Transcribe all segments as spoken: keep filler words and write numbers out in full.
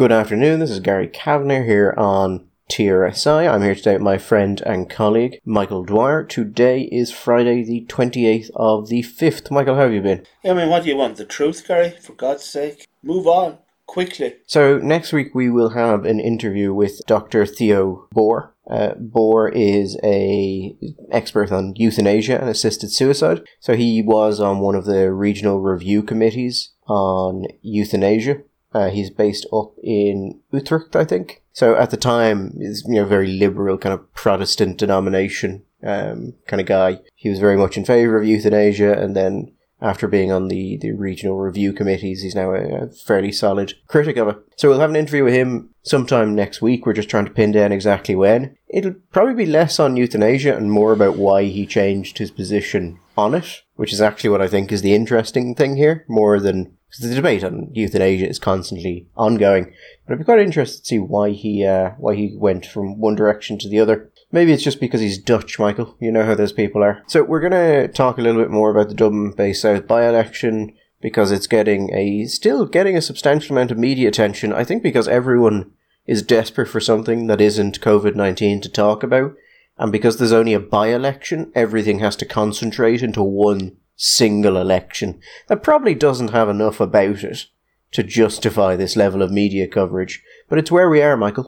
Good afternoon, this is Gary Kavner here on T R S I. I'm here today with my friend and colleague, Michael Dwyer. Today is Friday the twenty-eighth of the fifth. Michael, how have you been? I mean, what do you want? The truth, Gary? For God's sake. Move on. Quickly. So next week we will have an interview with Doctor Theo Boer. Uh, Boer is a expert on euthanasia and assisted suicide. So he was on one of the regional review committees on euthanasia. Uh, he's based up in Utrecht, I think. So at the time, he's, you know, very liberal, kind of Protestant denomination um, kind of guy. He was very much in favour of euthanasia, and then after being on the, the regional review committees, he's now a, a fairly solid critic of it. So we'll have an interview with him sometime next week. We're just trying to pin down exactly when. It'll probably be less on euthanasia and more about why he changed his position on it, which is actually what I think is the interesting thing here, more than... because the debate on euthanasia is constantly ongoing. But I'd be quite interested to see why he uh, why he went from one direction to the other. Maybe it's just because he's Dutch, Michael. You know how those people are. So we're going to talk a little bit more about the Dublin Bay South by-election, because it's getting a still getting a substantial amount of media attention, I think because everyone is desperate for something that isn't covid nineteen to talk about. And because there's only a by-election, everything has to concentrate into one single election that probably doesn't have enough about it to justify this level of media coverage. But it's where we are, Michael.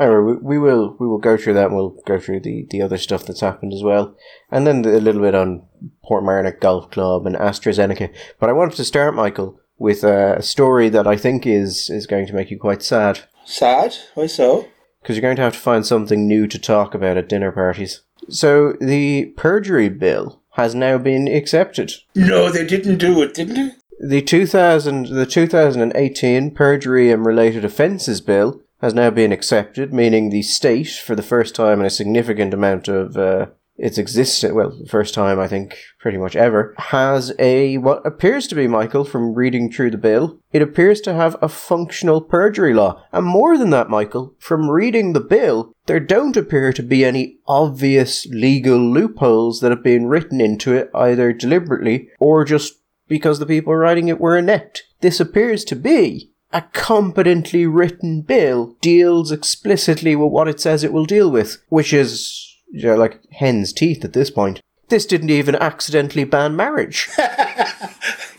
Anyway, we will we will go through that, and we'll go through the, the other stuff that's happened as well. And then a little bit on Portmarnock Golf Club and AstraZeneca. But I wanted to start, Michael, with a story that I think is, is going to make you quite sad. Sad? Why so? Because you're going to have to find something new to talk about at dinner parties. So the perjury bill has now been accepted. No, they didn't do it, didn't they? The two thousand, the twenty eighteen Perjury and Related Offences Bill has now been accepted, meaning the state, for the first time in a significant amount of uh, its existence, well, the first time, I think, pretty much ever, has a, what appears to be, Michael, from reading through the bill, it appears to have a functional perjury law. And more than that, Michael, from reading the bill, there don't appear to be any obvious legal loopholes that have been written into it, either deliberately or just because the people writing it were inept. This appears to be a competently written bill, deals explicitly with what it says it will deal with, which is, you know, like hen's teeth at this point. This didn't even accidentally ban marriage.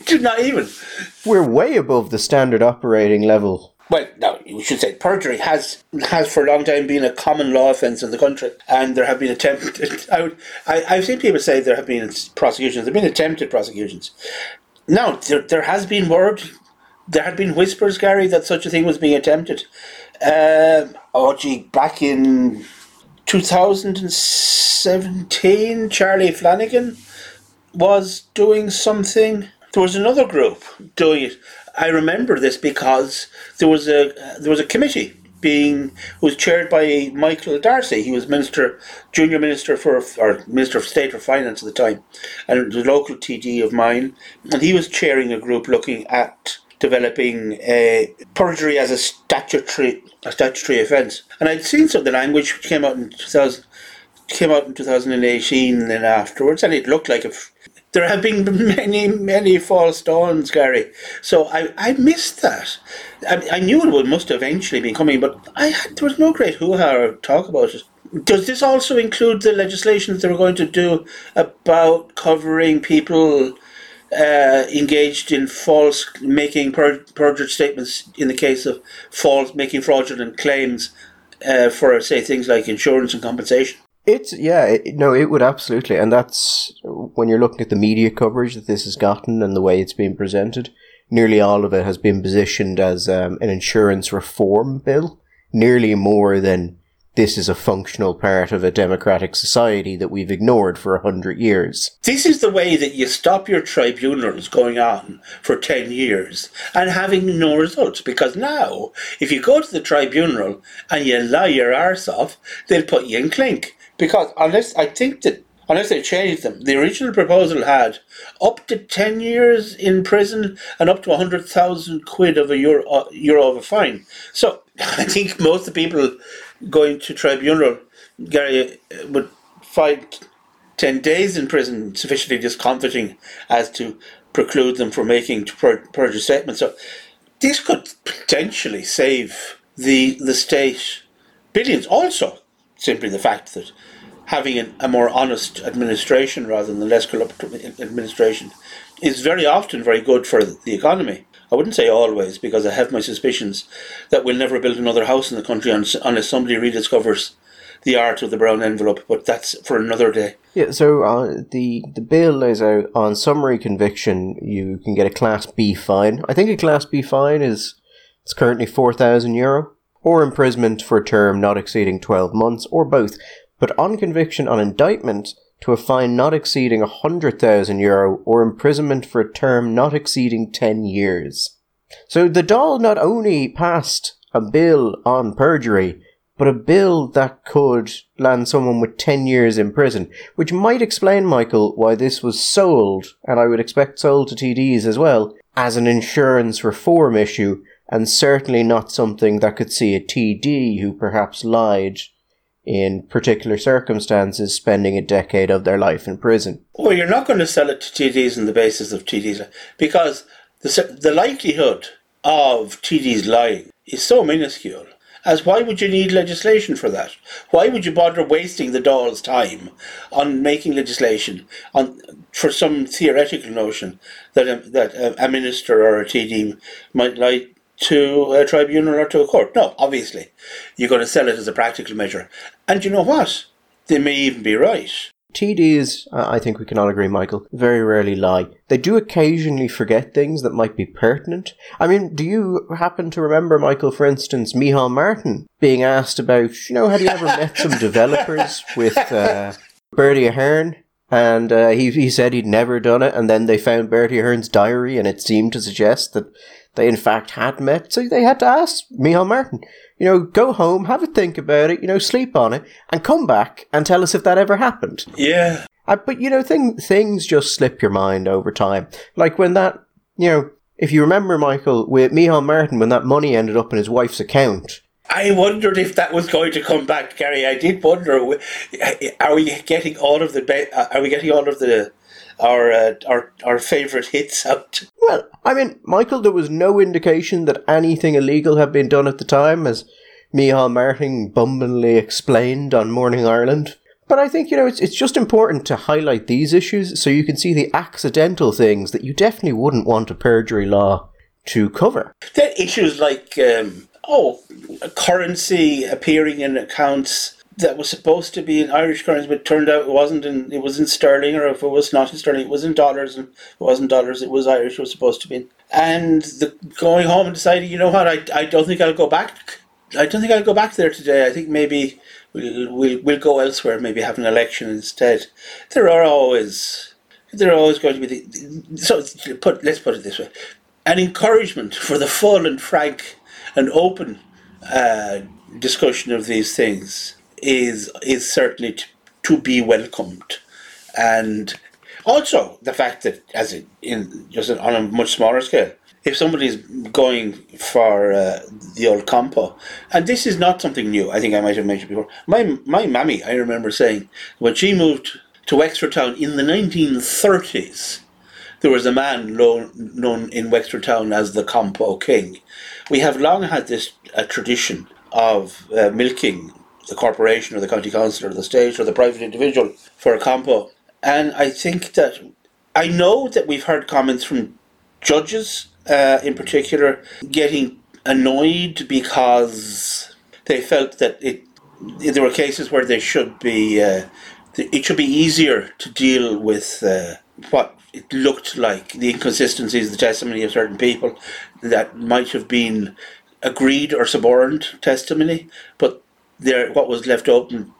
Did not even. We're way above the standard operating level. Well, no, you should say perjury has has for a long time been a common law offence in the country, and there have been attempted... I would, I, I've seen people say there have been prosecutions. There have been attempted prosecutions. No, there, there has been word... There had been whispers, Gary, that such a thing was being attempted. Uh, oh, gee, back in two thousand seventeen, Charlie Flanagan was doing something. There was another group doing it. I remember this because there was a there was a committee being who was chaired by Michael D'Arcy. He was minister, junior minister for or minister of state for finance at the time, and the local T D of mine, and he was chairing a group looking at developing uh, perjury as a statutory a statutory offence. And I'd seen some of the language which came out in two thousand came out in two thousand eighteen and then afterwards, and it looked like a f- there have been many many false dawns, Gary. So I, I missed that. I, I knew it would must eventually be coming, but I had, there was no great hoo-ha or talk about it. Does this also include the legislation that they were going to do about covering people Uh, engaged in false, making per- perjured statements in the case of false, making fraudulent claims uh, for, say, things like insurance and compensation? It's, yeah, it, no, it would absolutely. And that's, when you're looking at the media coverage that this has gotten and the way it's been presented, nearly all of it has been positioned as um, an insurance reform bill, nearly more than this is a functional part of a democratic society that we've ignored for a hundred years. This is the way that you stop your tribunals going on for ten years and having no results. Because now, if you go to the tribunal and you lie your arse off, they'll put you in clink. Because unless, I think that, unless they change them, the original proposal had up to ten years in prison and up to one hundred thousand quid of a euro, uh, euro of a fine. So I think most of the people going to tribunal, Gary, would find ten days in prison sufficiently discomforting as to preclude them from making per- perjured statements. So this could potentially save the the state billions. Also, simply the fact that having an, a more honest administration rather than the less corrupt administration is very often very good for the economy. I wouldn't say always, because I have my suspicions that we'll never build another house in the country unless somebody rediscovers the art of the brown envelope, but that's for another day. Yeah, so uh, the, the bill lays out, on summary conviction, you can get a Class B fine. I think a Class B fine is it's currently four thousand euro, or imprisonment for a term not exceeding twelve months, or both. But on conviction on indictment, to a fine not exceeding one hundred thousand euro, or imprisonment for a term not exceeding ten years. So the Dáil not only passed a bill on perjury, but a bill that could land someone with ten years in prison, which might explain, Michael, why this was sold, and I would expect sold to T Ds as well, as an insurance reform issue, and certainly not something that could see a T D who perhaps lied in particular circumstances spending a decade of their life in prison. Well, you're not going to sell it to T Ds on the basis of T Ds, because the, the likelihood of T Ds lying is so minuscule. As why would you need legislation for that? Why would you bother wasting the Dáil's time on making legislation on for some theoretical notion that a, that a, a minister or a T D might lie to a tribunal or to a court? No, obviously, you're going to sell it as a practical measure. And you know what? They may even be right. T Ds, uh, I think we can all agree, Michael, very rarely lie. They do occasionally forget things that might be pertinent. I mean, do you happen to remember, Michael, for instance, Micheál Martin being asked about, you know, had he ever met some developers with uh, Bertie Ahern? And uh, he, he said he'd never done it, and then they found Bertie Ahern's diary, and it seemed to suggest that they in fact had met, so they had to ask Micheál Martin, you know, go home, have a think about it, you know, sleep on it, and come back and tell us if that ever happened. Yeah. Uh, but, you know, thing, things just slip your mind over time. Like when that, you know, if you remember, Michael, with Micheál Martin, when that money ended up in his wife's account. I wondered if that was going to come back, Gary. I did wonder, are we getting all of the, be- are we getting all of the, our, uh, our, our favourite hits out? Well, I mean, Michael, there was no indication that anything illegal had been done at the time, as Micheál Martin bumblingly explained on Morning Ireland. But I think, you know, it's, it's just important to highlight these issues so you can see the accidental things that you definitely wouldn't want a perjury law to cover. There are issues like, um, Oh, currency appearing in accounts that was supposed to be in Irish currency, but turned out it wasn't. In, it was in sterling, or if it was not in sterling, it was in dollars, and if it wasn't dollars, it was Irish. It was supposed to be in. And the going home and deciding, you know what, I, I don't think I'll go back. I don't think I'll go back there today. I think maybe we'll we'll, we'll go elsewhere. Maybe have an election instead. There are always there are always going to be the, so put let's put it this way, an encouragement for the full and frank an open uh, discussion of these things is is certainly t- to be welcomed, and also the fact that, as it, in just on a much smaller scale, if somebody's going for uh, the old compo, and this is not something new. I think I might have mentioned before. My my mammy, I remember saying when she moved to Wexford Town in the nineteen thirties. There was a man lo- known in Wexford Town as the Compo King. We have long had this uh, tradition of uh, milking the corporation or the county council or the state or the private individual for a compo. And I think that, I know that we've heard comments from judges uh, in particular getting annoyed because they felt that it there were cases where they should be, uh, it should be easier to deal with uh, what it looked like the inconsistencies, the testimony of certain people that might have been agreed or suborned testimony, but there what was left open,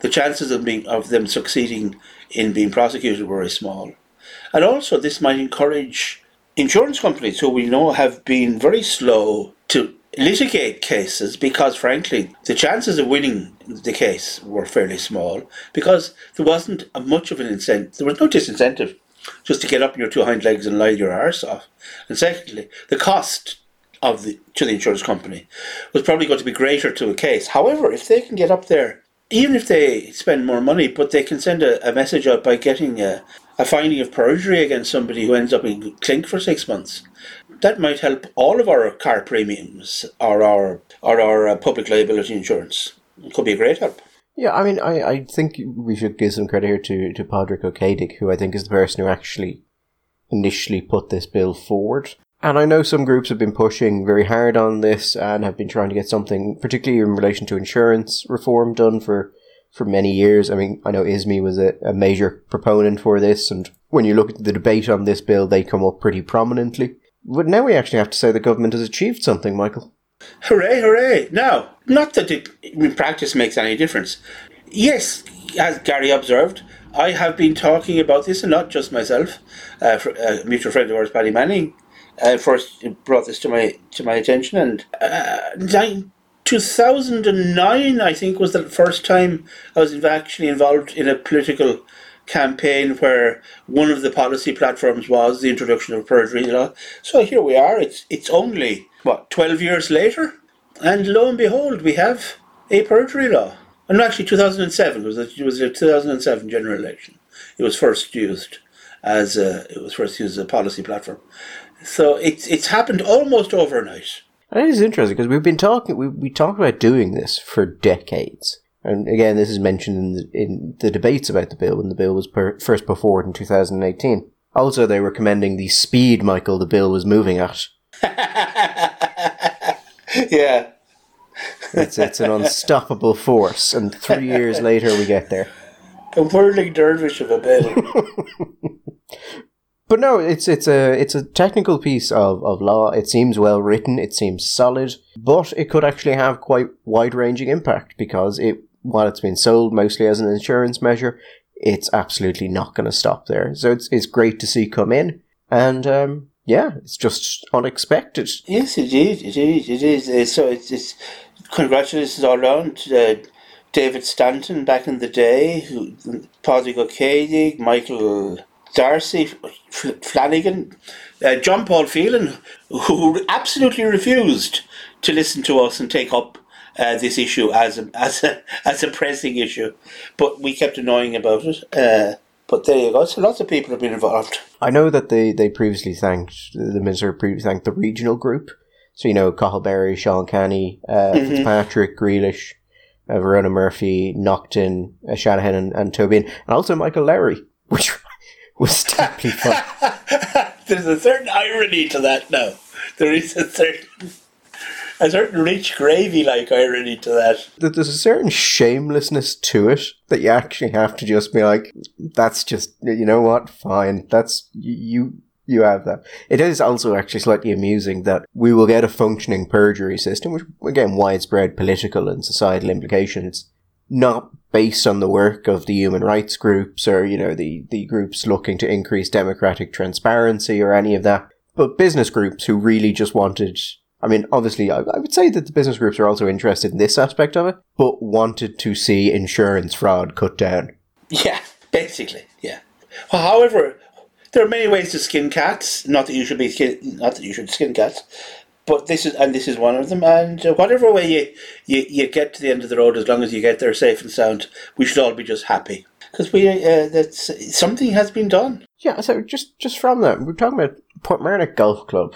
the chances of being of them succeeding in being prosecuted were very small. And also this might encourage insurance companies, who we know have been very slow to litigate cases, because frankly the chances of winning the case were fairly small, because there wasn't a much of an incentive. There was no disincentive just to get up your two hind legs and lie your arse off. And secondly, the cost of the to the insurance company was probably going to be greater to a case. However, if they can get up there, even if they spend more money, but they can send a, a message out by getting a, a finding of perjury against somebody who ends up in clink for six months, that might help all of our car premiums or our or our public liability insurance. It could be a great help. Yeah, I mean, I, I think we should give some credit here to, to Pádraig Ó Céidigh, who I think is the person who actually initially put this bill forward. And I know some groups have been pushing very hard on this and have been trying to get something, particularly in relation to insurance reform, done for, for many years. I mean, I know I S M I was a, a major proponent for this, and when you look at the debate on this bill, they come up pretty prominently. But now we actually have to say the government has achieved something, Michael. Hooray, hooray. Now, not that it in practice makes any difference. Yes, as Gary observed, I have been talking about this, and not just myself. Uh, for, uh, mutual friend of ours, Paddy Manning, Uh, first brought this to my to my attention, and uh, two thousand nine, I think, was the first time I was actually involved in a political campaign where one of the policy platforms was the introduction of perjury law. So here we are. It's it's only, what, twelve years later? And lo and behold, we have a perjury law. And actually, two thousand seven, it was a, it was a two thousand seven general election. It was first used as a, it was first used as a policy platform. So it's it's happened almost overnight. And it is interesting because we've been talking, we we talked about doing this for decades. And again, this is mentioned in the, in the debates about the bill when the bill was per, first put forward in two thousand eighteen. Also, they were commending the speed, Michael, the bill was moving at. Yeah. It's, it's an unstoppable force. And three years later, we get there. A whirling dervish of a bill. But no, it's it's a it's a technical piece of, of law. It seems well written. It seems solid, but it could actually have quite wide ranging impact because it, while it's been sold mostly as an insurance measure, it's absolutely not going to stop there. So it's it's great to see come in, and um, yeah, it's just unexpected. Yes, it is. It is. It is. So it's, it's congratulations all round to uh, David Stanton back in the day, who Pádraig Ó Céidigh, Michael D'Arcy, Flanagan, uh, John Paul Phelan, who absolutely refused to listen to us and take up uh, this issue as a, as a as a pressing issue, but we kept annoying about it. Uh, but there you go. So lots of people have been involved. I know that they, they previously thanked the minister previously thanked the regional group. So you know, Cahill Berry, Sean Canney, uh, mm-hmm. Fitzpatrick, Grealish, uh, Verona Murphy, Nocton, uh, Shanahan, and, and Tobin, and also Michael Lowry, which was deeply fun. There's a certain irony to that now. There is a certain a certain rich gravy-like irony to that. There's a certain shamelessness to it that you actually have to just be like, that's just, you know what, fine. That's, you you have that. It is also actually slightly amusing that we will get a functioning perjury system, which, again, widespread political and societal implications, not based on the work of the human rights groups or, you know, the, the groups looking to increase democratic transparency or any of that, but business groups who really just wanted, I mean, obviously, I, I would say that the business groups are also interested in this aspect of it, but wanted to see insurance fraud cut down. Yeah, basically, yeah. Well, however, there are many ways to skin cats, not that you should be skin, not that you should skin cats, but this is, and this is one of them, and whatever way you, you, you get to the end of the road, as long as you get there safe and sound, we should all be just happy. Because we uh, that's, something has been done. Yeah, so just, just from that, we're talking about Portmarnock Golf Club.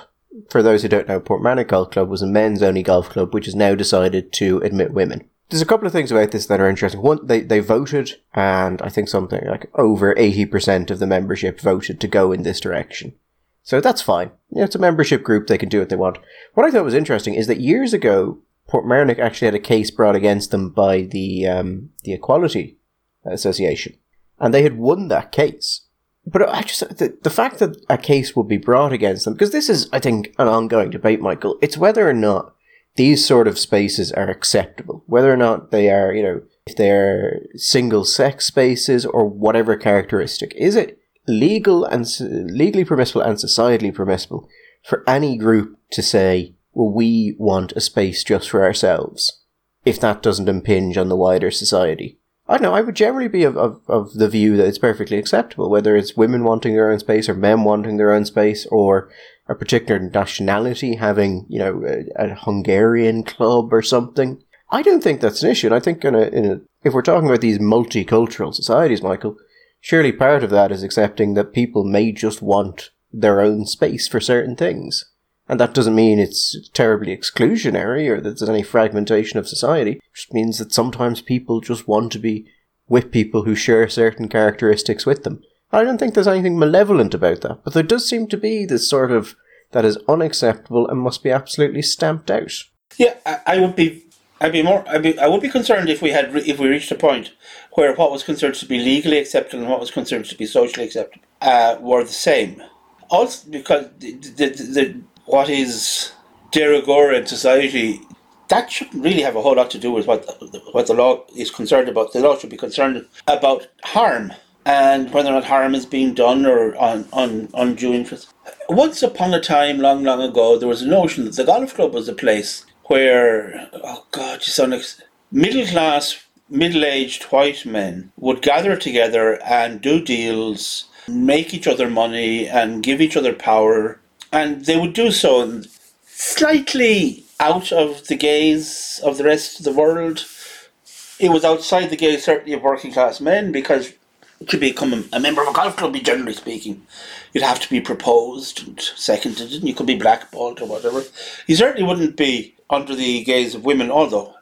For those who don't know, Portmarnock Golf Club was a men's-only golf club, which has now decided to admit women. There's a couple of things about this that are interesting. One, they, they voted, and I think something like over eighty percent of the membership voted to go in this direction. So that's fine. You know, it's a membership group. They can do what they want. What I thought was interesting is that years ago, Portmarnock actually had a case brought against them by the um, the Equality Association. And they had won that case. But I just, the, the fact that a case would be brought against them, because this is, I think, an ongoing debate, Michael. It's whether or not these sort of spaces are acceptable. Whether or not they are, you know, if they're single-sex spaces or whatever characteristic. Is it legal and legally permissible and societally permissible for any group to say, well, we want a space just for ourselves, if that doesn't impinge on the wider society? I don't know, I would generally be of, of, of the view that it's perfectly acceptable, whether it's women wanting their own space or men wanting their own space or a particular nationality having, you know, a, a Hungarian club or something. I don't think that's an issue, and I think in a, in a, if we're talking about these multicultural societies, Michael, surely part of that is accepting that people may just want their own space for certain things. And that doesn't mean it's terribly exclusionary or that there's any fragmentation of society. It just means that sometimes people just want to be with people who share certain characteristics with them. I don't think there's anything malevolent about that, but there does seem to be this sort of, that is unacceptable and must be absolutely stamped out. Yeah, I, I would be, I'd be more, I'd be, I would be concerned if we had, if we reached a point where what was considered to be legally acceptable and what was considered to be socially acceptable uh, were the same. Also, because the, the, the, what is de rigueur in society, that shouldn't really have a whole lot to do with what the, what the law is concerned about. The law should be concerned about harm and whether or not harm is being done or on, on undue interest. Once upon a time, long, long ago, there was a notion that the golf club was a place where, oh God, you sound like middle-class, middle-aged white men would gather together and do deals, make each other money and give each other power. And they would do so slightly out of the gaze of the rest of the world. It was outside the gaze, certainly, of working-class men, because to become a member of a golf club, generally speaking, you'd have to be proposed and seconded, and you could be blackballed or whatever. You certainly wouldn't be under the gaze of women, although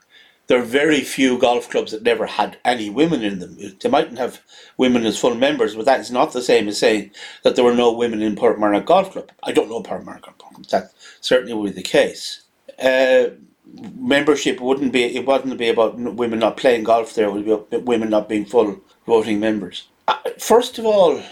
there are very few golf clubs that never had any women in them. They mightn't have women as full members, but that's not the same as saying that there were no women in Portmarnock Golf Club. I don't know Portmarnock Golf Club. That certainly would be the case. Uh, membership wouldn't be, it wouldn't be about women not playing golf there, it would be about women not being full voting members. First of all,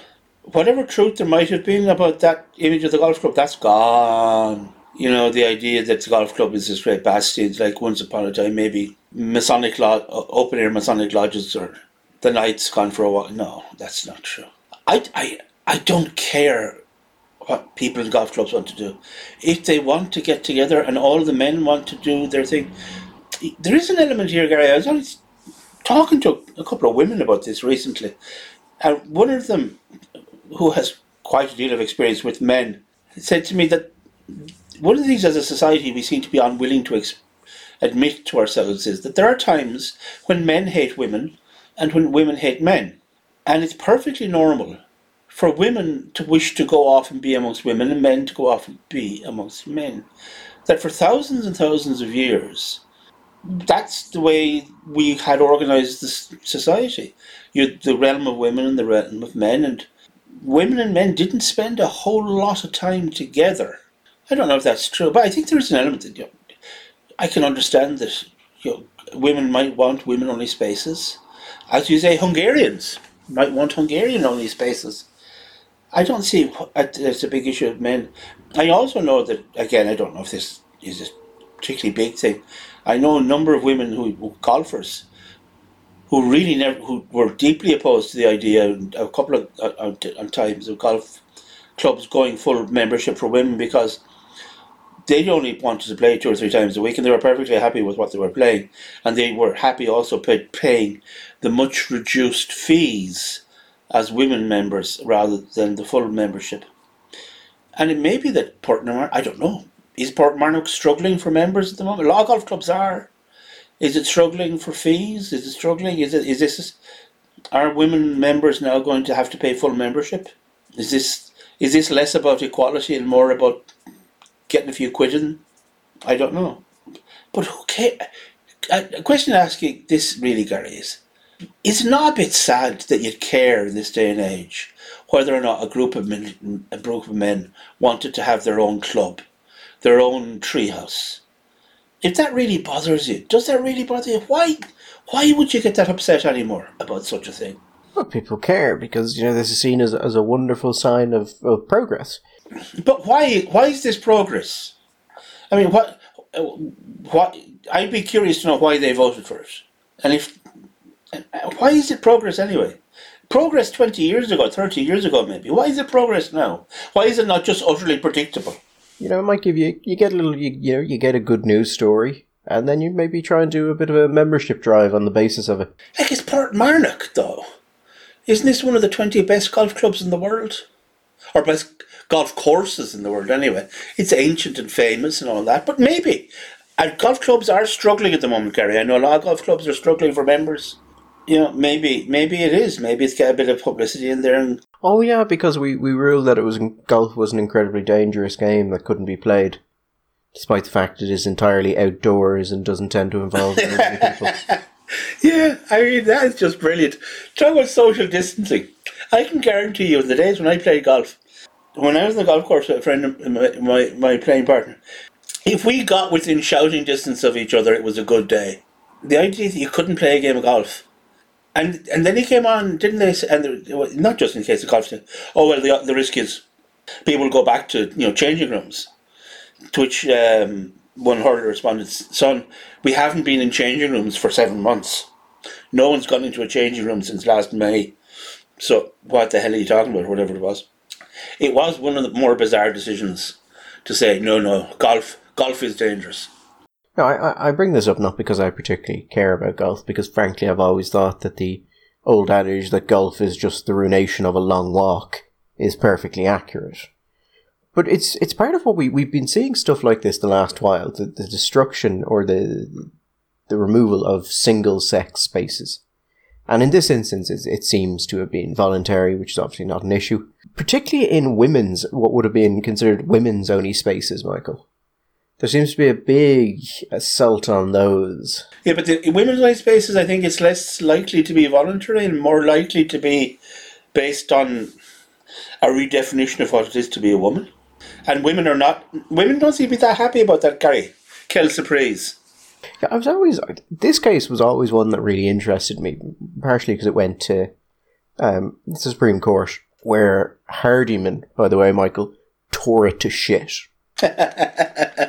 whatever truth there might have been about that image of the golf club, that's gone. You know, the idea that the golf club is this great bastion, like once upon a time, maybe Masonic lodge, open-air Masonic lodges or the Knights gone for a walk. No, that's not true. I, I, I don't care what people in golf clubs want to do. If they want to get together and all the men want to do their thing, there is an element here, Gary. I was only talking to a couple of women about this recently. And one of them, who has quite a deal of experience with men, said to me that one of the things as a society we seem to be unwilling to ex- admit to ourselves is that there are times when men hate women and when women hate men. And it's perfectly normal for women to wish to go off and be amongst women and men to go off and be amongst men. That for thousands and thousands of years, that's the way we had organised this society. You had the realm of women and the realm of men, and women and men didn't spend a whole lot of time together. I don't know if that's true, but I think there is an element that, you know, I can understand that, you know, women might want women-only spaces. As you say, Hungarians might want Hungarian-only spaces. I don't see there's a big issue of men. I also know that, again, I don't know if this is a particularly big thing, I know a number of women who golfers who really never, who were deeply opposed to the idea, and a couple of uh, uh, times of golf clubs going full membership for women, because they only wanted to play two or three times a week and they were perfectly happy with what they were playing, and they were happy also pay, paying the much reduced fees as women members rather than the full membership. And it may be that Portmarnock, I don't know. Is Portmarnock struggling for members at the moment? A lot of golf clubs are. Is it struggling for fees? Is it struggling? Is it? Is this? Are women members now going to have to pay full membership? Is this? Is this less about equality and more about getting a few quid in? I don't know. But okay, a question asking this really, Gary, is: it's not a bit sad that you'd care in this day and age whether or not a group of men, a group of men, wanted to have their own club, their own treehouse. If that really bothers you, does that really bother you? Why why would you get that upset anymore about such a thing? Well, people care because, you know, this is seen as, as a wonderful sign of, of progress. But why why is this progress? I mean, what what I'd be curious to know why they voted for it. And if why is it progress anyway? Progress twenty years ago, thirty years ago maybe. Why is it progress now? Why is it not just utterly predictable? You know, it might give you, you get a little, you, you know, you get a good news story, and then you maybe try and do a bit of a membership drive on the basis of it. Heck, it's Portmarnock, though. Isn't this one of the twenty best golf clubs in the world? Or best golf courses in the world, anyway. It's ancient and famous and all that, but maybe. And golf clubs are struggling at the moment, Gary. I know a lot of golf clubs are struggling for members. You know, maybe, maybe it is. Maybe it's got a bit of publicity in there and... Oh yeah, because we, we ruled that it was golf was an incredibly dangerous game that couldn't be played. despite the fact it is entirely outdoors and doesn't tend to involve very many people. Yeah, I mean, that is just brilliant. Talk about social distancing. I can guarantee you, in the days when I played golf, when I was on the golf course with a friend of my, my, my playing partner, if we got within shouting distance of each other, it was a good day. The idea that you couldn't play a game of golf. And and then he came on, didn't they? And the, not just in case of golf, oh, well, the, the risk is people go back to, you know, changing rooms. To which um, one hurler responded, son, we haven't been in changing rooms for seven months. No one's gone into a changing room since last May. So what the hell are you talking about, whatever it was? It was one of the more bizarre decisions to say, no, no, golf golf is dangerous. No, I, I bring this up not because I particularly care about golf, because frankly I've always thought that the old adage that golf is just the ruination of a long walk is perfectly accurate. But it's it's part of what we, we've been seeing stuff like this the last while, the, the destruction or the the removal of single-sex spaces. And in this instance, it seems to have been voluntary, which is obviously not an issue. Particularly in women's, what would have been considered women's-only spaces, Michael. There seems to be a big assault on those. Yeah, but the women's-only spaces, I think it's less likely to be voluntary and more likely to be based on a redefinition of what it is to be a woman. And women are not... Women don't seem to be that happy about that, Gary. Quelle surprise. I was always this case was always one that really interested me, partially because it went to um, the Supreme Court, where Hardyman, by the way, Michael, tore it to shit.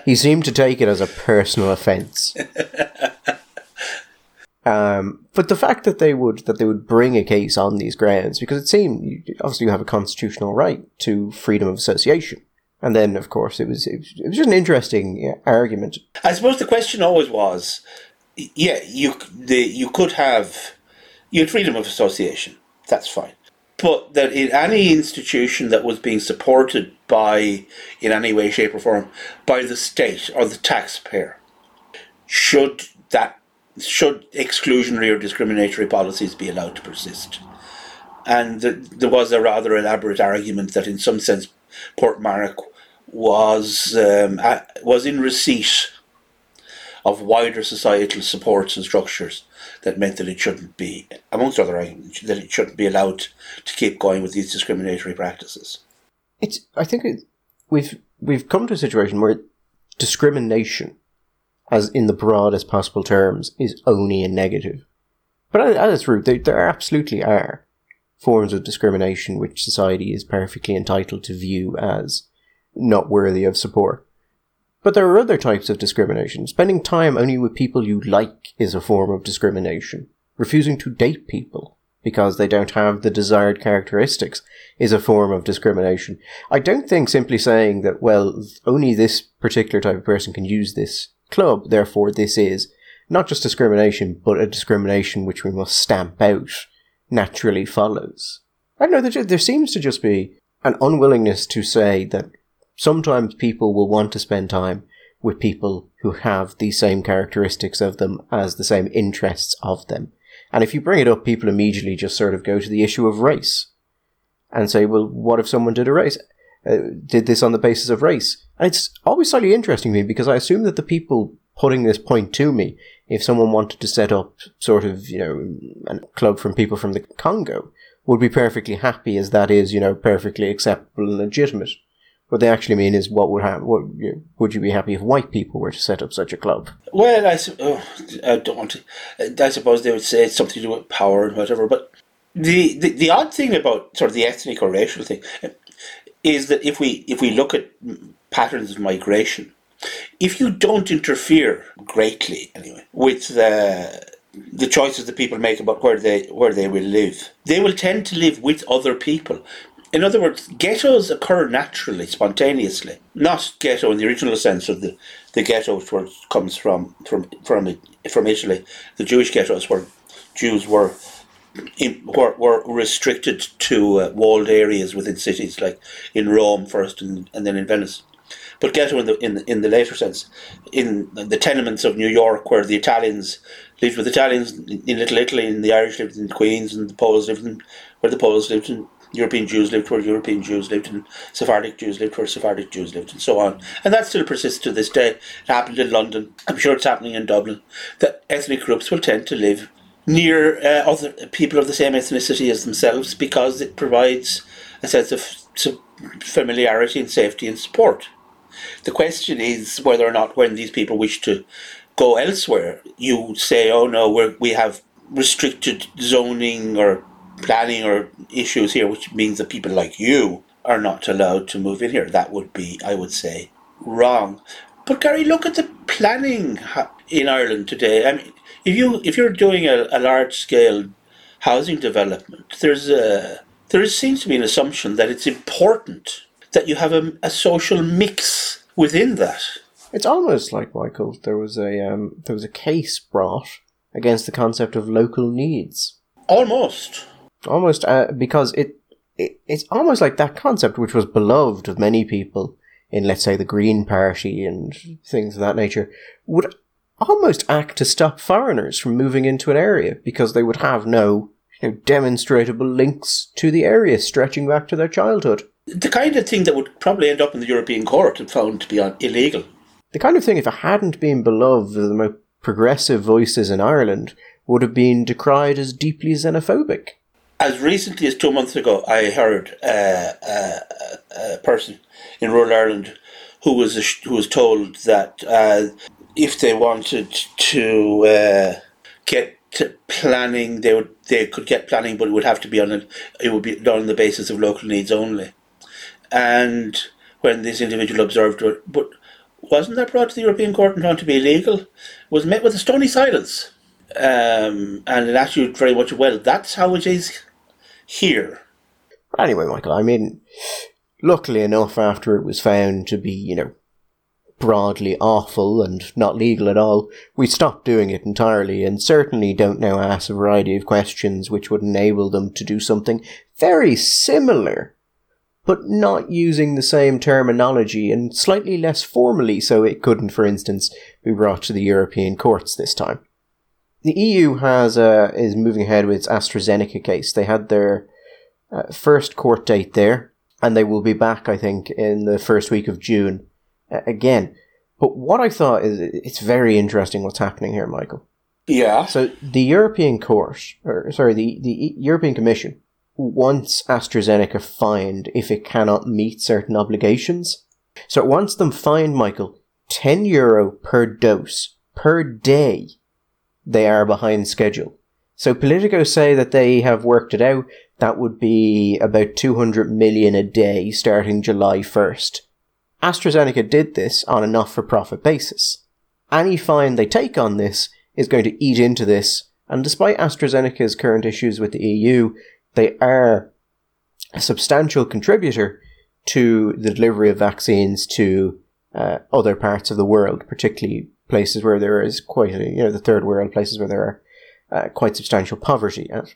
He seemed to take it as a personal offence. um, but the fact that they would that they would bring a case on these grounds, because it seemed obviously you have a constitutional right to freedom of association. And then, of course, it was it was just an interesting yeah, argument. I suppose the question always was, yeah, you the you could have you had freedom of association. That's fine, but that in any institution that was being supported by, in any way, shape, or form, by the state or the taxpayer, should that should exclusionary or discriminatory policies be allowed to persist? And the, there was a rather elaborate argument that, in some sense, Portmarnock was um, was in receipt of wider societal supports and structures that meant that it shouldn't be, amongst other arguments, that it shouldn't be allowed to keep going with these discriminatory practices. It's I think it, we've we've come to a situation where discrimination, as in the broadest possible terms, is only a negative. But at its root, there absolutely are forms of discrimination which society is perfectly entitled to view as not worthy of support. But there are other types of discrimination. Spending time only with people you like is a form of discrimination. Refusing to date people because they don't have the desired characteristics is a form of discrimination. I don't think simply saying that, well, only this particular type of person can use this club, therefore this is not just discrimination, but a discrimination which we must stamp out, naturally follows. I don't know, there, there seems to just be an unwillingness to say that sometimes people will want to spend time with people who have the same characteristics of them as the same interests of them. And if you bring it up, people immediately just sort of go to the issue of race and say, well, what if someone did a race? Uh, did this on the basis of race? And it's always slightly interesting to me because I assume that the people putting this point to me, if someone wanted to set up sort of, you know, a club from people from the Congo, would be perfectly happy as that is, you know, perfectly acceptable and legitimate. What they actually mean is, what would ha- what, you know, would you be happy if white people were to set up such a club? Well, I, su- oh, I don't want to. I suppose they would say it's something to do with power and whatever, but the, the, the odd thing about sort of the ethnic or racial thing is that if we if we look at patterns of migration, if you don't interfere greatly, anyway, with the the choices that people make about where they where they will live, they will tend to live with other people. In other words, ghettos occur naturally, spontaneously. Not ghetto in the original sense of the, the ghetto which were, comes from from from from Italy, the Jewish ghettos where Jews were in, were, were restricted to uh, walled areas within cities, like in Rome first, and, and then in Venice. But ghetto in the in in the later sense, in the tenements of New York, where the Italians lived with Italians in Little Italy, and the Irish lived in Queens, and the Poles lived in where the Poles lived in European Jews lived where European Jews lived, and Sephardic Jews lived where Sephardic Jews lived, and so on. And that still persists to this day. It happened in London. I'm sure it's happening in Dublin. That ethnic groups will tend to live near uh, other people of the same ethnicity as themselves, because it provides a sense of familiarity and safety and support. The question is whether or not, when these people wish to go elsewhere, you say, oh no, we're, we have restricted zoning or planning or issues here, which means that people like you are not allowed to move in here. That would be, I would say, wrong. But Gary, look at the planning in Ireland today. I mean, if you if you're doing a, a large scale housing development, there's a there seems to be an assumption that it's important that you have a, a social mix within that. It's almost like, Michael, there was a um, there was a case brought against the concept of local needs. Almost. Almost, uh, because it, it it's almost like that concept, which was beloved of many people in, let's say, the Green Party and things of that nature, would almost act to stop foreigners from moving into an area, because they would have no, you know, demonstrable links to the area stretching back to their childhood. The kind of thing that would probably end up in the European court and found to be illegal. The kind of thing, if it hadn't been beloved of the most progressive voices in Ireland, would have been decried as deeply xenophobic. As recently as two months ago, I heard uh, uh, a person in rural Ireland who was who was told that uh, if they wanted to uh, get to planning, they would they could get planning, but it would have to be on a, it would be done on the basis of local needs only. And when this individual observed, but wasn't that brought to the European Court and found to be illegal? It was met with a stony silence. Um, and it actually very much, well, that's how it is here. Anyway, Michael, I mean, luckily enough, after it was found to be, you know, broadly awful and not legal at all, we stopped doing it entirely, and certainly don't now ask a variety of questions which would enable them to do something very similar, but not using the same terminology and slightly less formally, so it couldn't, for instance, be brought to the European courts this time. The E U has uh, is moving ahead with its AstraZeneca case. They had their uh, first court date there, and they will be back, I think, in the first week of June uh, again. But what I thought is, it's very interesting what's happening here, Michael. Yeah. So the European Court, or sorry, the, the European Commission wants AstraZeneca fined if it cannot meet certain obligations. So it wants them fined, Michael, ten euro per dose, per day. They are behind schedule. So Politico say that they have worked it out. That would be about two hundred million a day starting July first. AstraZeneca did this on a not-for-profit basis. Any fine they take on this is going to eat into this. And despite AstraZeneca's current issues with the E U, they are a substantial contributor to the delivery of vaccines to uh, other parts of the world, particularly places where there is quite, a, you know, the third world, places where there are uh, quite substantial poverty at.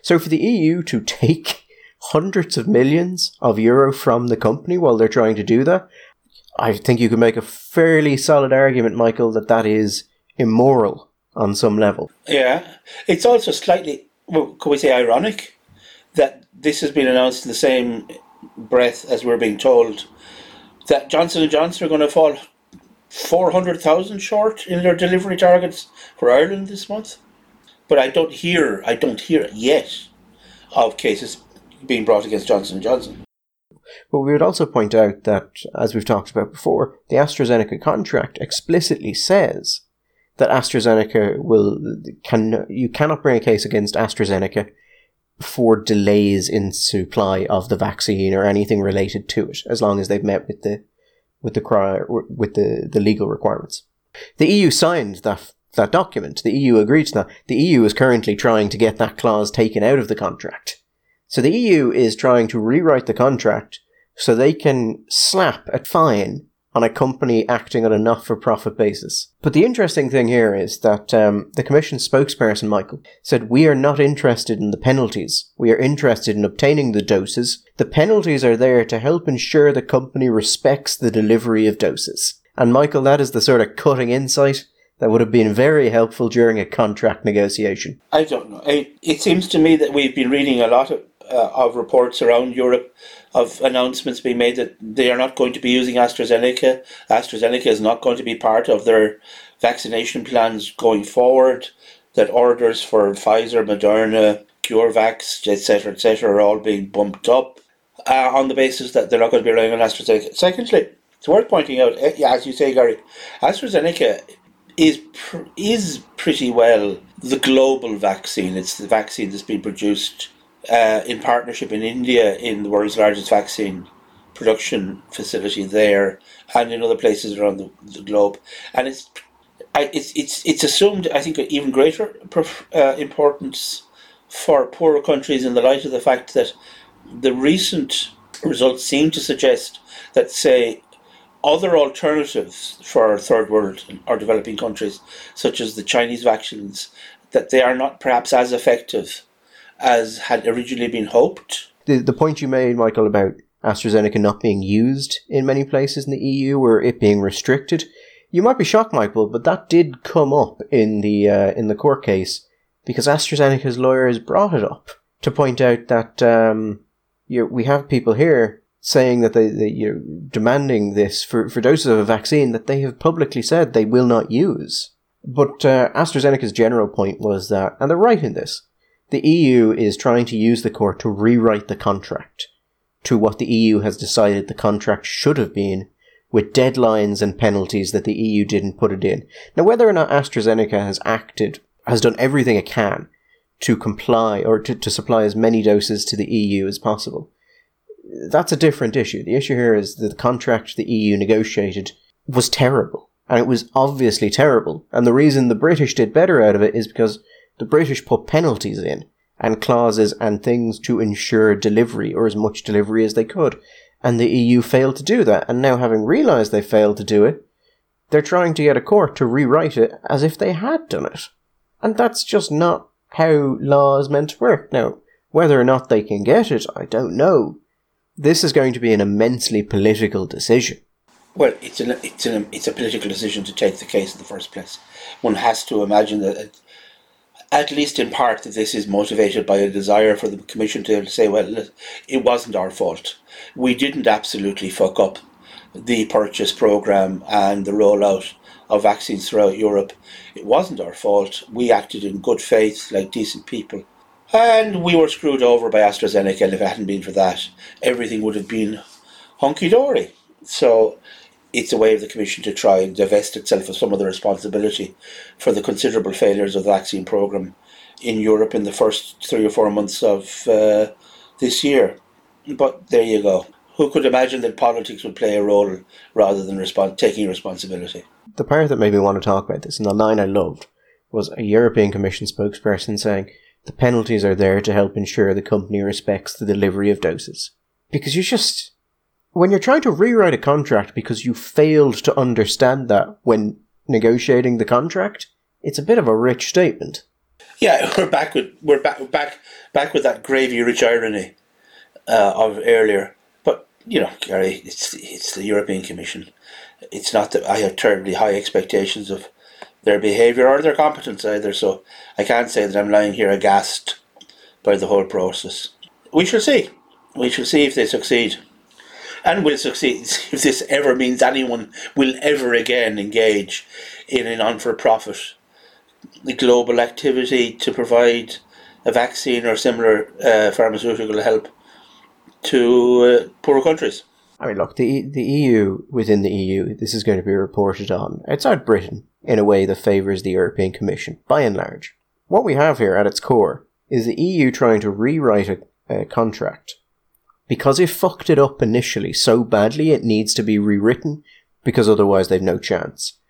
So for the E U to take hundreds of millions of euro from the company while they're trying to do that, I think you could make a fairly solid argument, Michael, that that is immoral on some level. Yeah. It's also slightly, well, could we say ironic, that this has been announced in the same breath as we're being told that Johnson and Johnson are going to fall four hundred thousand short in their delivery targets for Ireland this month. But I don't hear, I don't hear yet of cases being brought against Johnson and Johnson. But we would also point out that, as we've talked about before, the AstraZeneca contract explicitly says that AstraZeneca will, can, you cannot bring a case against AstraZeneca for delays in supply of the vaccine or anything related to it, as long as they've met with the with the with the, the legal requirements. The E U signed that that document. The E U agreed to that. The E U is currently trying to get that clause taken out of the contract. So the E U is trying to rewrite the contract so they can slap a fine on a company acting on a not-for-profit basis. But the interesting thing here is that um, the Commission spokesperson, Michael, said, we are not interested in the penalties. We are interested in obtaining the doses. The penalties are there to help ensure the company respects the delivery of doses. And, Michael, that is the sort of cutting insight that would have been very helpful during a contract negotiation. I don't know. I, it seems to me that we've been reading a lot of, uh, of reports around Europe of announcements being made that they are not going to be using AstraZeneca. AstraZeneca is not going to be part of their vaccination plans going forward, that orders for Pfizer, Moderna, CureVax, et cetera, et cetera are all being bumped up uh, on the basis that they're not going to be relying on AstraZeneca. Secondly, it's worth pointing out, as you say, Gary, AstraZeneca is pr- is pretty well the global vaccine. It's the vaccine that's been produced uh, in partnership in India in the world's largest vaccine production facility there, and in other places around the, the globe. And it's I, it's it's it's assumed, I think, even greater uh, importance for poorer countries in the light of the fact that the recent results seem to suggest that, say, other alternatives for third world or developing countries, such as the Chinese vaccines, that they are not perhaps as effective as had originally been hoped. The the point you made, Michael, about AstraZeneca not being used in many places in the E U or it being restricted, you might be shocked, Michael, but that did come up in the uh, in the court case because AstraZeneca's lawyers brought it up to point out that um, you know, we have people here saying that they, they you know, demanding this for, for doses of a vaccine that they have publicly said they will not use. But uh, AstraZeneca's general point was that, and they're right in this, the E U is trying to use the court to rewrite the contract to what the E U has decided the contract should have been, with deadlines and penalties that the E U didn't put it in. Now, whether or not AstraZeneca has acted, has done everything it can to comply or to, to supply as many doses to the E U as possible, that's a different issue. The issue here is that the contract the E U negotiated was terrible, and it was obviously terrible. And the reason the British did better out of it is because the British put penalties in and clauses and things to ensure delivery, or as much delivery as they could. And the E U failed to do that. And now, having realised they failed to do it, they're trying to get a court to rewrite it as if they had done it. And that's just not how law is meant to work. Now, whether or not they can get it, I don't know. This is going to be an immensely political decision. Well, it's an it's an it's a political decision to take the case in the first place. One has to imagine that, at least in part, that this is motivated by a desire for the Commission to say, well, it wasn't our fault. We didn't absolutely fuck up the purchase programme and the rollout of vaccines throughout Europe. It wasn't our fault. We acted in good faith, like decent people. And we were screwed over by AstraZeneca, and if it hadn't been for that, everything would have been hunky-dory. So it's a way of the Commission to try and divest itself of some of the responsibility for the considerable failures of the vaccine programme in Europe in the first three or four months of uh, this year. But there you go. Who could imagine that politics would play a role rather than respons- taking responsibility? The part that made me want to talk about this, and the line I loved, was a European Commission spokesperson saying, the penalties are there to help ensure the company respects the delivery of doses. Because you just... when you're trying to rewrite a contract because you failed to understand that when negotiating the contract, it's a bit of a rich statement. Yeah, we're back with we're back we're back back with that gravy-rich irony uh, of earlier. But you know, Gary, it's it's the European Commission. It's not that I have terribly high expectations of their behaviour or their competence either, so I can't say that I'm lying here aghast by the whole process. We shall see. We shall see if they succeed. And will succeed if this ever means anyone will ever again engage in a non-for-profit global activity to provide a vaccine or similar uh, pharmaceutical help to uh, poorer countries. I mean, look, the the E U, within the E U, this is going to be reported on outside Britain in a way that favours the European Commission, by and large. What we have here at its core is the E U trying to rewrite a, a contract because it fucked it up initially so badly it needs to be rewritten because otherwise they've no chance.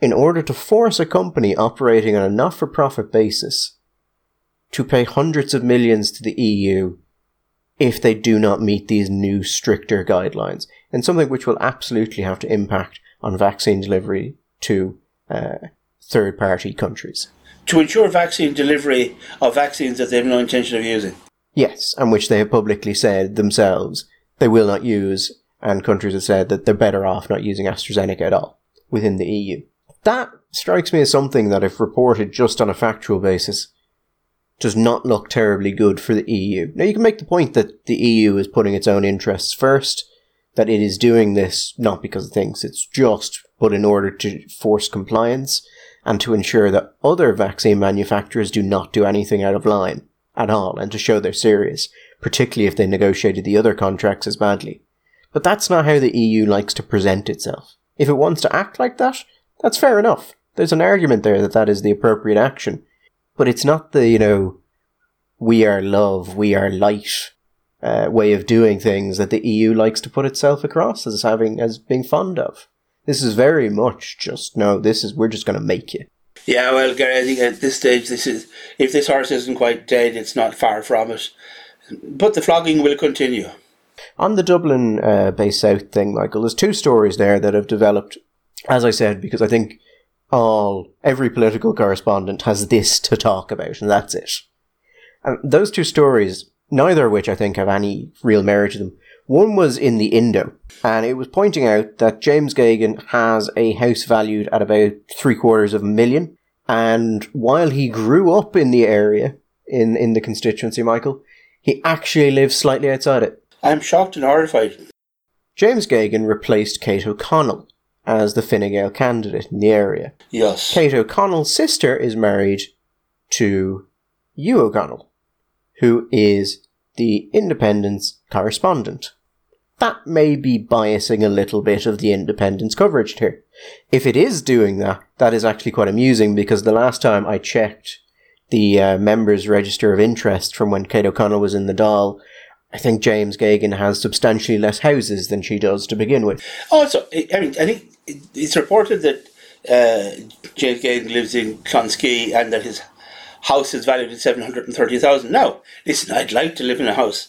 In order to force a company operating on a not-for-profit basis to pay hundreds of millions to the E U if they do not meet these new, stricter guidelines, and something which will absolutely have to impact on vaccine delivery to uh, third-party countries. To ensure vaccine delivery of vaccines that they have no intention of using. Yes, and which they have publicly said themselves they will not use, and countries have said that they're better off not using AstraZeneca at all within the E U. That strikes me as something that, if reported just on a factual basis, does not look terribly good for the E U. Now, you can make the point that the E U is putting its own interests first, that it is doing this not because it thinks it's just, but in order to force compliance and to ensure that other vaccine manufacturers do not do anything out of line at all, and to show they're serious, particularly if they negotiated the other contracts as badly. But that's not how the E U likes to present itself. If it wants to act like that, that's fair enough. There's an argument there that that is the appropriate action. But it's not the, you know, we are love, we are light uh, way of doing things that the E U likes to put itself across as having, as being fond of. This is very much just, no, this is, we're just going to make you. Yeah, well, Gary, I think at this stage, this is, if this horse isn't quite dead, it's not far from it. But the flogging will continue. On the Dublin uh, Bay South thing, Michael, there's two stories there that have developed, as I said, because I think all, every political correspondent has this to talk about, and that's it. And those two stories, neither of which I think have any real merit to them. One was in the Indo, and it was pointing out that James Gagan has a house valued at about three quarters of a million, and while he grew up in the area, in, in the constituency, Michael, he actually lives slightly outside it. I'm shocked and horrified. James Gagan replaced Kate O'Connell as the Fine Gael candidate in the area. Yes. Kate O'Connell's sister is married to Hugh O'Connell, who is the Independent's correspondent. That may be biasing a little bit of the Independent's coverage here. If it is doing that, that is actually quite amusing, because the last time I checked the uh, members' register of interest from when Kate O'Connell was in the Dáil, I think James Gagan has substantially less houses than she does to begin with. Also, I mean, I think it's reported that uh, James Gagan lives in Clonskeagh and that his house is valued at seven hundred thirty thousand. Now, listen, I'd like to live in a house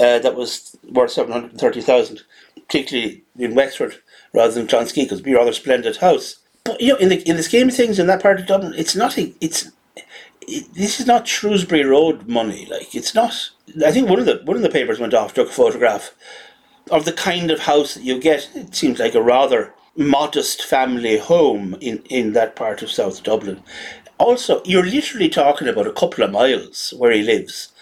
uh, that was worth seven hundred thirty thousand, particularly in Wexford rather than Clonskeagh, because it would be a rather splendid house. But, you know, in the in the scheme of things in that part of Dublin, it's nothing. It's it, this is not Shrewsbury Road money. Like, it's not. I think one of the one of the papers went off, took a photograph of the kind of house that you get. It seems like a rather modest family home in, in that part of South Dublin. Also, you're literally talking about a couple of miles where he lives,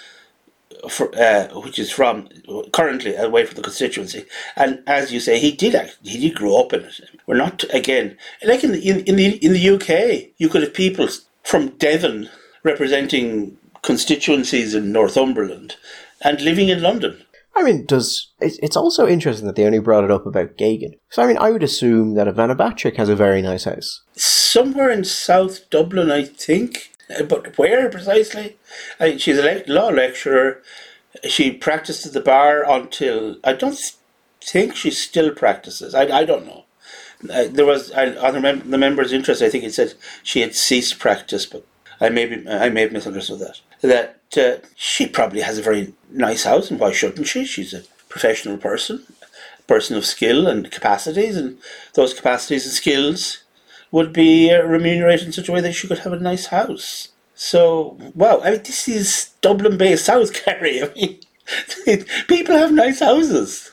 for, uh, which is from currently away from the constituency. And as you say, he did act, he did grow up in it. We're not again like in the, in, in the in the U K. You could have people from Devon representing constituencies in Northumberland and living in London. I mean, does it's also interesting that they only brought it up about Gagan. So, I mean, I would assume that Ivana Bacik has a very nice house. Somewhere in South Dublin, I think. But where precisely? I mean, she's a law lecturer. She practiced at the bar until... I don't think she still practices. I, I don't know. Uh, there was... I, I remember the member's interest, I think it said she had ceased practice, but I may be, I may have misunderstood that. That uh, she probably has a very nice house, and why shouldn't she? She's a professional person, a person of skill and capacities, and those capacities and skills would be uh, remunerated in such a way that she could have a nice house. So, wow, I mean, this is Dublin Bay South, Kerry. I mean, people have nice houses.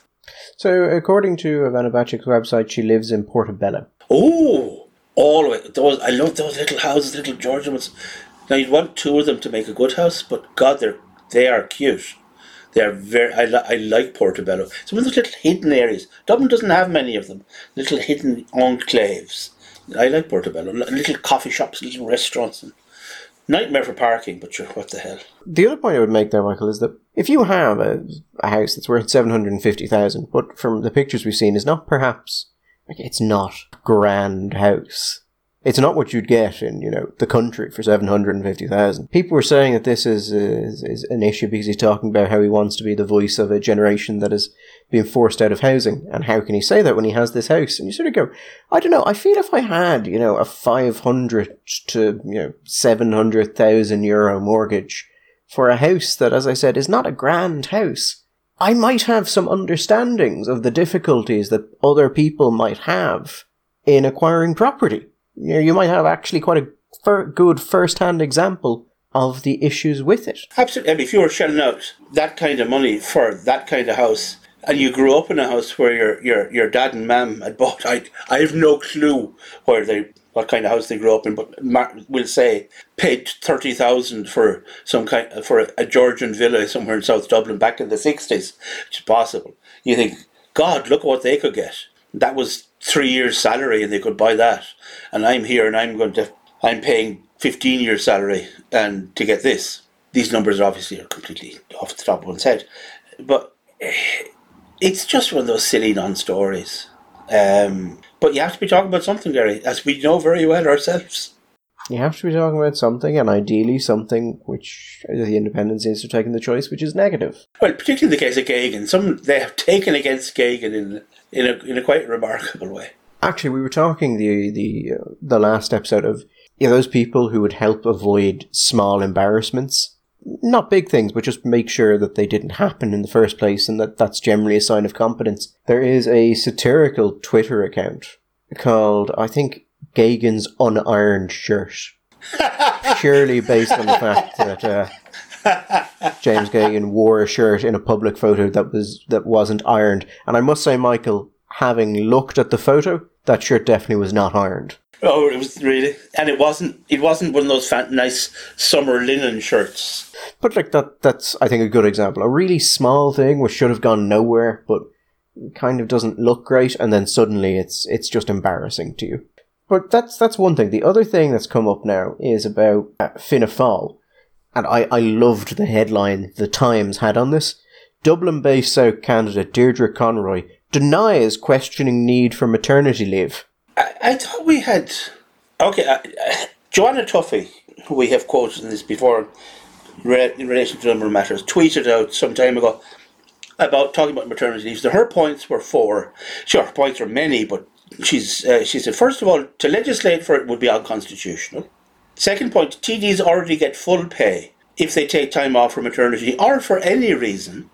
So, according to Ivana Bacik's website, she lives in Portobello. Oh, all the way. Those, I love those little houses, little Georgian ones. Now, you'd want two of them to make a good house, but God, they're, they are cute. They are very. I, li- I like Portobello. Some of those little hidden areas. Dublin doesn't have many of them. Little hidden enclaves. I like Portobello. Little coffee shops, little restaurants. And nightmare for parking, but sure, what the hell. The other point I would make there, Michael, is that if you have a, a house that's worth seven hundred fifty thousand dollars, but from the pictures we've seen, is not perhaps... It's not a grand house. It's not what you'd get in, you know, the country for seven hundred fifty thousand. People were saying that this is, is is an issue because he's talking about how he wants to be the voice of a generation that has been forced out of housing. And how can he say that when he has this house? And you sort of go, I don't know, I feel if I had, you know, a five hundred to, you know, seven hundred thousand euro mortgage for a house that, as I said, is not a grand house, I might have some understandings of the difficulties that other people might have in acquiring property. You know, you might have actually quite a fir- good first-hand example of the issues with it. Absolutely. I mean, if you were shelling out that kind of money for that kind of house, and you grew up in a house where your your, your dad and mum had bought, I I have no clue where they what kind of house they grew up in, but we'll say paid thirty thousand for some kind for a Georgian villa somewhere in South Dublin back in the sixties, which is possible. You think, God, look what they could get. That was three years' salary, and they could buy that. And I'm here, and I'm going to, I'm paying fifteen years' salary, and to get this. These numbers obviously are completely off the top of one's head, but it's just one of those silly non-stories. Um, but you have to be talking about something, Gary, as we know very well ourselves. You have to be talking about something, and ideally something which the independents seems to have taken the choice, which is negative. Well, particularly in the case of Gagan, some they have taken against Gagan in in a in a quite remarkable way. Actually, we were talking the the uh, the last episode of you know, those people who would help avoid small embarrassments, not big things, but just make sure that they didn't happen in the first place, and that that's generally a sign of competence. There is a satirical Twitter account called, I think, Gagan's Unironed Shirt, surely based on the fact that uh, James Gagan wore a shirt in a public photo that was that wasn't ironed. And I must say, Michael, having looked at the photo, that shirt definitely was not ironed. Oh, it was really, and it wasn't. It wasn't one of those fat, nice summer linen shirts. But like that—that's, I think, a good example. A really small thing which should have gone nowhere, but kind of doesn't look great, and then suddenly it's it's just embarrassing to you. But that's that's one thing. The other thing that's come up now is about uh, Fianna Fáil, and I, I loved the headline the Times had on this. Dublin Bay South candidate Deirdre Conroy denies questioning need for maternity leave. I, I thought we had... Okay, I, I, Joanna Tuffy, who we have quoted in this before, re, in relation to a number of matters, tweeted out some time ago about talking about maternity leaves. Her points were four. Sure, her points are many, but she's uh, she said, first of all, to legislate for it would be unconstitutional. Second point, T Ds already get full pay if they take time off for maternity or for any reason.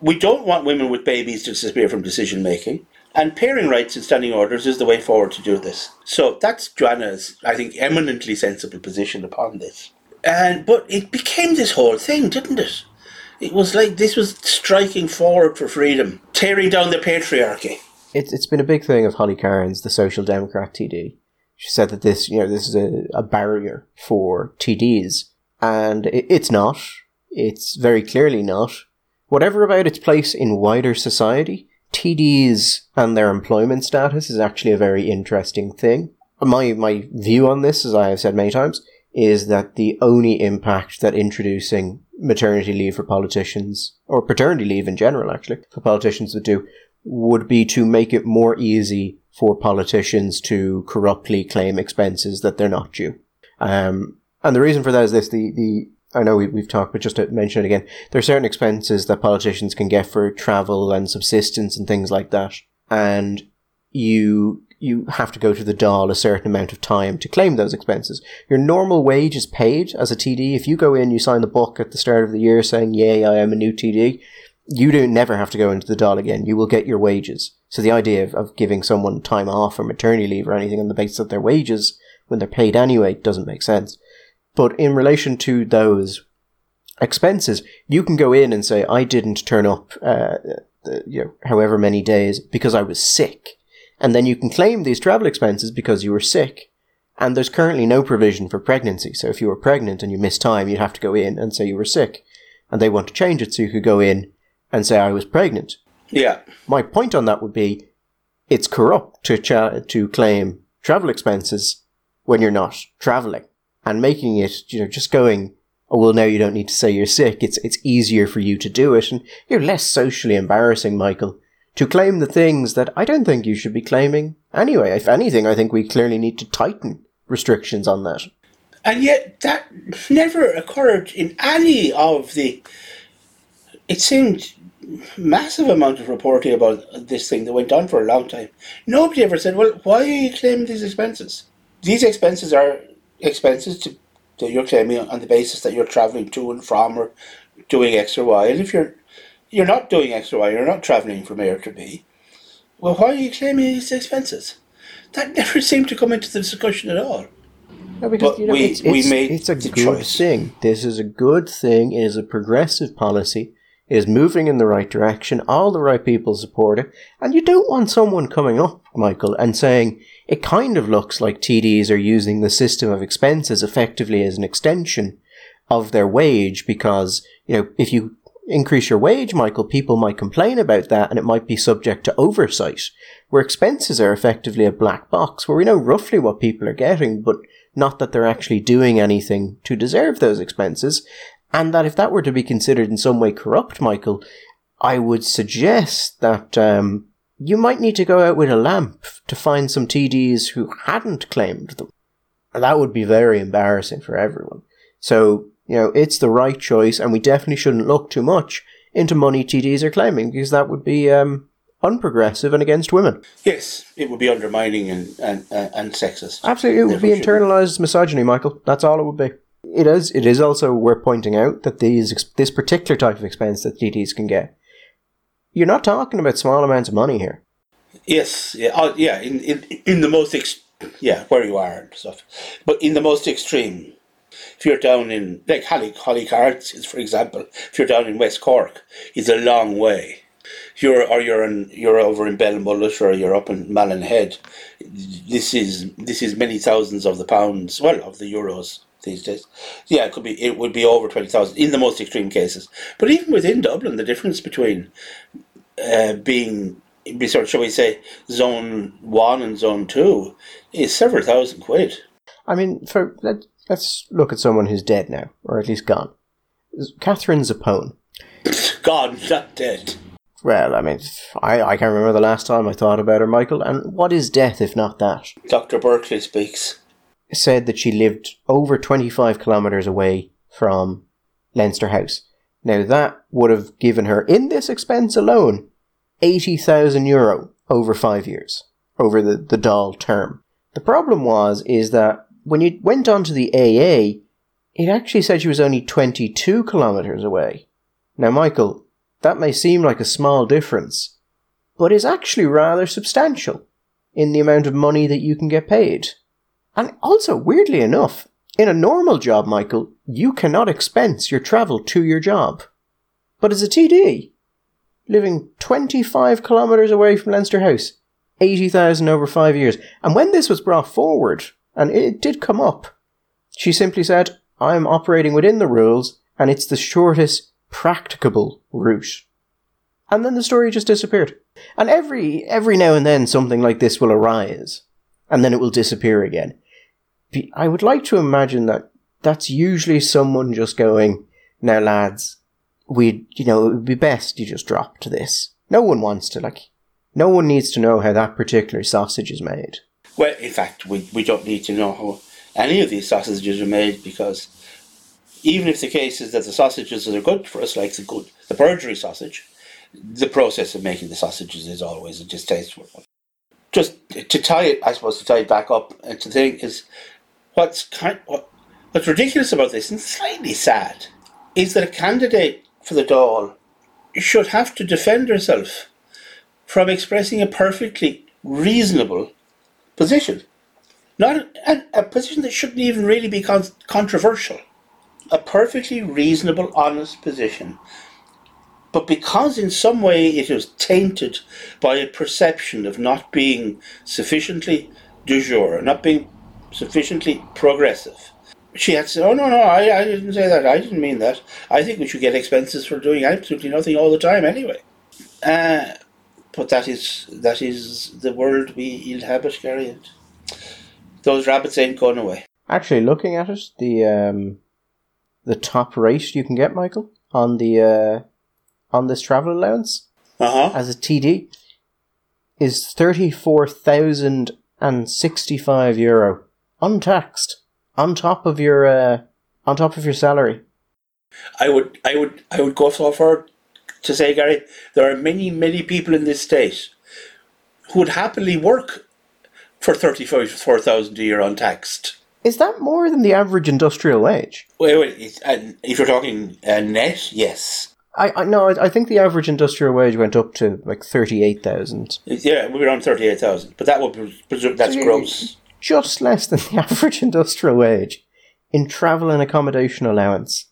We don't want women with babies to disappear from decision-making. And pairing rights and standing orders is the way forward to do this. So that's Joanna's, I think, eminently sensible position upon this. And but it became this whole thing, didn't it? It was like this was striking forward for freedom, tearing down the patriarchy. It, it's been a big thing of Holly Cairns, the Social Democrat T D. She said that this, you know, this is a, a barrier for T Ds. And it, it's not. It's very clearly not. Whatever about its place in wider society, T Ds and their employment status is actually a very interesting thing. My my view on this, as I have said many times, is that the only impact that introducing maternity leave for politicians, or paternity leave in general actually, for politicians would do, would be to make it more easy for politicians to corruptly claim expenses that they're not due. Um, and the reason for that is this, the... the I know we've talked, but just to mention it again, there are certain expenses that politicians can get for travel and subsistence and things like that. And you you have to go to the Dáil a certain amount of time to claim those expenses. Your normal wage is paid as a T D. If you go in, you sign the book at the start of the year saying, yay, I am a new T D, you don't never have to go into the Dáil again. You will get your wages. So the idea of, of giving someone time off or maternity leave or anything on the basis of their wages when they're paid anyway doesn't make sense. But in relation to those expenses, you can go in and say, I didn't turn up uh, the, you know, however many days because I was sick. And then you can claim these travel expenses because you were sick. And there's currently no provision for pregnancy. So if you were pregnant and you missed time, you'd have to go in and say you were sick. And they want to change it so you could go in and say, I was pregnant. Yeah. My point on that would be, it's corrupt to cha- to claim travel expenses when you're not traveling. And making it, you know, just going, oh, well, now you don't need to say you're sick. It's it's easier for you to do it. And you're less socially embarrassing, Michael, to claim the things that I don't think you should be claiming anyway. If anything, I think we clearly need to tighten restrictions on that. And yet that never occurred in any of the, it seemed, massive amount of reporting about this thing that went on for a long time. Nobody ever said, well, why are you claiming these expenses? These expenses are... expenses to, that you're claiming on the basis that you're travelling to and from or doing X or Y. And if you're you're not doing X or Y, you're not travelling from A to B, well, why are you claiming these expenses? That never seemed to come into the discussion at all. No, because, but you know, we, it's, we it's, made it's a good choice. thing. This is a good thing. It is a progressive policy. is moving in the right direction, all the right people support it, and you don't want someone coming up, Michael, and saying, it kind of looks like T Ds are using the system of expenses effectively as an extension of their wage, because, you know, if you increase your wage, Michael, people might complain about that and it might be subject to oversight, where expenses are effectively a black box, where we know roughly what people are getting, but not that they're actually doing anything to deserve those expenses. And that if that were to be considered in some way corrupt, Michael, I would suggest that um, you might need to go out with a lamp to find some T Ds who hadn't claimed them. And that would be very embarrassing for everyone. So, you know, it's the right choice, and we definitely shouldn't look too much into money T Ds are claiming, because that would be um, unprogressive and against women. Yes, it would be undermining and and, and sexist. Absolutely, it would be internalised misogyny, Michael. That's all it would be. It is. It is also worth pointing out that these this particular type of expense that T Ds can get, you're not talking about small amounts of money here. Yes, yeah, uh, yeah. In, in in the most ex- yeah where you are and stuff, but in the most extreme. If you're down in, like Holly, Holly Cards, for example, if you're down in West Cork, it's a long way. If you're, or you're in, you're over in Bellinbullet, or you're up in Mallinhead, this is this is many thousands of the pounds, well, of the euros these days. Yeah, it could be, it would be over twenty thousand in the most extreme cases. But even within Dublin, the difference between uh, being, shall we say, zone one and zone two is several thousand quid. I mean, for that. Let's look at someone who's dead now, or at least gone. Catherine Zapone. Gone, not dead. Well, I mean, I, I can't remember the last time I thought about her, Michael. And what is death if not that? Doctor Berkeley Speaks said that she lived over twenty-five kilometres away from Leinster House. Now, that would have given her, in this expense alone, eighty thousand euro over five years, over the, the Dáil term. The problem was, is that when you went on to the A A, it actually said she was only twenty-two kilometres away. Now, Michael, that may seem like a small difference, but is actually rather substantial in the amount of money that you can get paid. And also, weirdly enough, in a normal job, Michael, you cannot expense your travel to your job. But as a T D, living twenty-five kilometres away from Leinster House, eighty thousand over five years. And when this was brought forward, and it did come up, she simply said, I'm operating within the rules, and it's the shortest practicable route. And then the story just disappeared. And every every now and then something like this will arise, and then it will disappear again. I would like to imagine that that's usually someone just going, now lads, we you know, it would be best you just drop to this. No one wants to, like, no one needs to know how that particular sausage is made. Well, in fact, we, we don't need to know how any of these sausages are made, because even if the case is that the sausages are good for us, like the good, the Perjury sausage, the process of making the sausages is always a distasteful one. Just to tie it, I suppose, to tie it back up, and to the thing is, what's kind, what, what's ridiculous about this, and slightly sad, is that a candidate for the Dáil should have to defend herself from expressing a perfectly reasonable position, not a, a position that shouldn't even really be con- controversial, a perfectly reasonable, honest position. But because in some way it was tainted by a perception of not being sufficiently du jour, not being sufficiently progressive, she had said, oh no, no, I, I didn't say that, I didn't mean that. I think we should get expenses for doing absolutely nothing all the time anyway. Uh, But that is that is the world we inhabit, Gary. Those rabbits ain't going away. Actually, looking at it, the um, the top rate you can get, Michael, on the uh, on this travel allowance uh-huh. as a T D is thirty four thousand and sixty five euro, untaxed, on top of your uh, on top of your salary. I would, I would, I would go so far to say, Gary, there are many, many people in this state who would happily work for thirty-four thousand a year untaxed. Is that more than the average industrial wage? Wait, wait. And if you're talking uh, net, yes. I, I no, I, I think the average industrial wage went up to like thirty-eight thousand. Yeah, we were on thirty-eight thousand, but that would be, that's so gross. Just less than the average industrial wage in travel and accommodation allowance.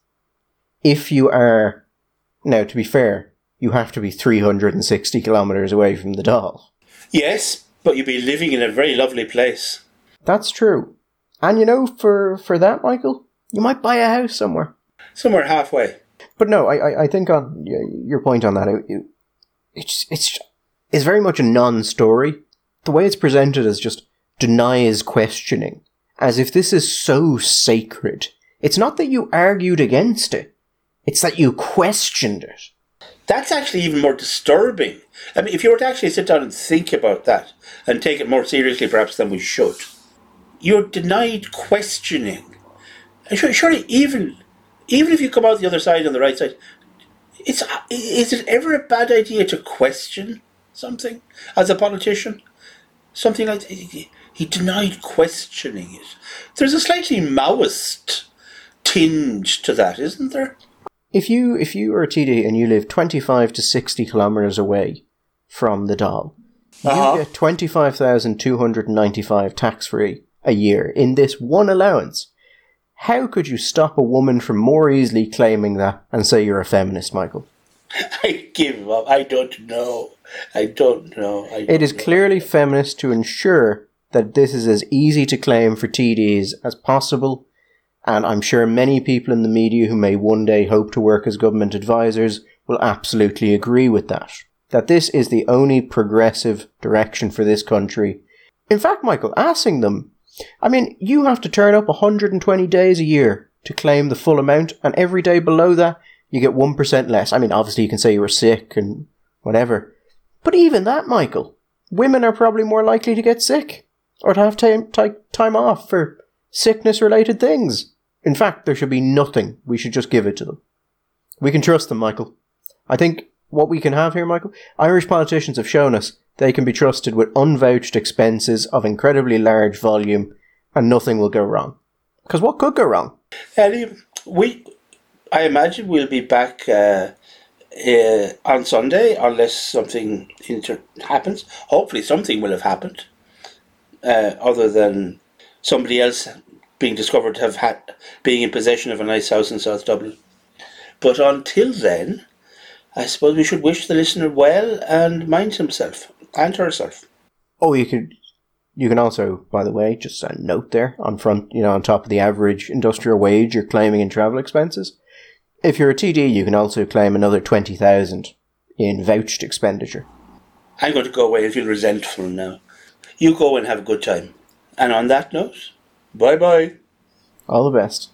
If you are. Now, to be fair, you have to be three hundred sixty kilometres away from the doll. Yes, but you'd be living in a very lovely place. That's true. And you know, for, for that, Michael, you might buy a house somewhere. Somewhere halfway. But no, I, I, I think on your point on that, it, it's, it's, it's very much a non-story. The way it's presented is just denies questioning, as if this is so sacred. It's not that you argued against it. It's that you questioned it. That's actually even more disturbing. I mean, if you were to actually sit down and think about that and take it more seriously perhaps than we should, you're denied questioning. Surely even even if you come out the other side, on the right side, it's is it ever a bad idea to question something as a politician? Something like that. He denied questioning it. There's a slightly Maoist tinge to that, isn't there? If you if you are a T D and you live twenty-five to sixty kilometres away from the Dáil, uh-huh. you get twenty-five thousand two hundred ninety-five tax-free a year in this one allowance. How could you stop a woman from more easily claiming that and say you're a feminist, Michael? I give up. I don't know. I don't know. I don't it is know. Clearly feminist to ensure that this is as easy to claim for T Ds as possible. And I'm sure many people in the media who may one day hope to work as government advisors will absolutely agree with that. That this is the only progressive direction for this country. In fact, Michael, asking them, I mean, you have to turn up one hundred twenty days a year to claim the full amount, and every day below that, you get one percent less. I mean, obviously you can say you were sick and whatever. But even that, Michael, women are probably more likely to get sick or to have time, time off for sickness-related things. In fact, there should be nothing. We should just give it to them. We can trust them, Michael. I think what we can have here, Michael, Irish politicians have shown us they can be trusted with unvouched expenses of incredibly large volume and nothing will go wrong. Because what could go wrong? Eddie, we, I imagine we'll be back uh, uh, on Sunday unless something inter- happens. Hopefully something will have happened uh, other than somebody else being discovered to have had, being in possession of a nice house in South Dublin. But until then, I suppose we should wish the listener well and mind himself and herself. Oh, you could, you can also, by the way, just a note there on front, you know, on top of the average industrial wage you're claiming in travel expenses. If you're a T D, you can also claim another twenty thousand in vouched expenditure. I'm going to go away and feel resentful now. You go and have a good time. And on that note, bye-bye. All the best.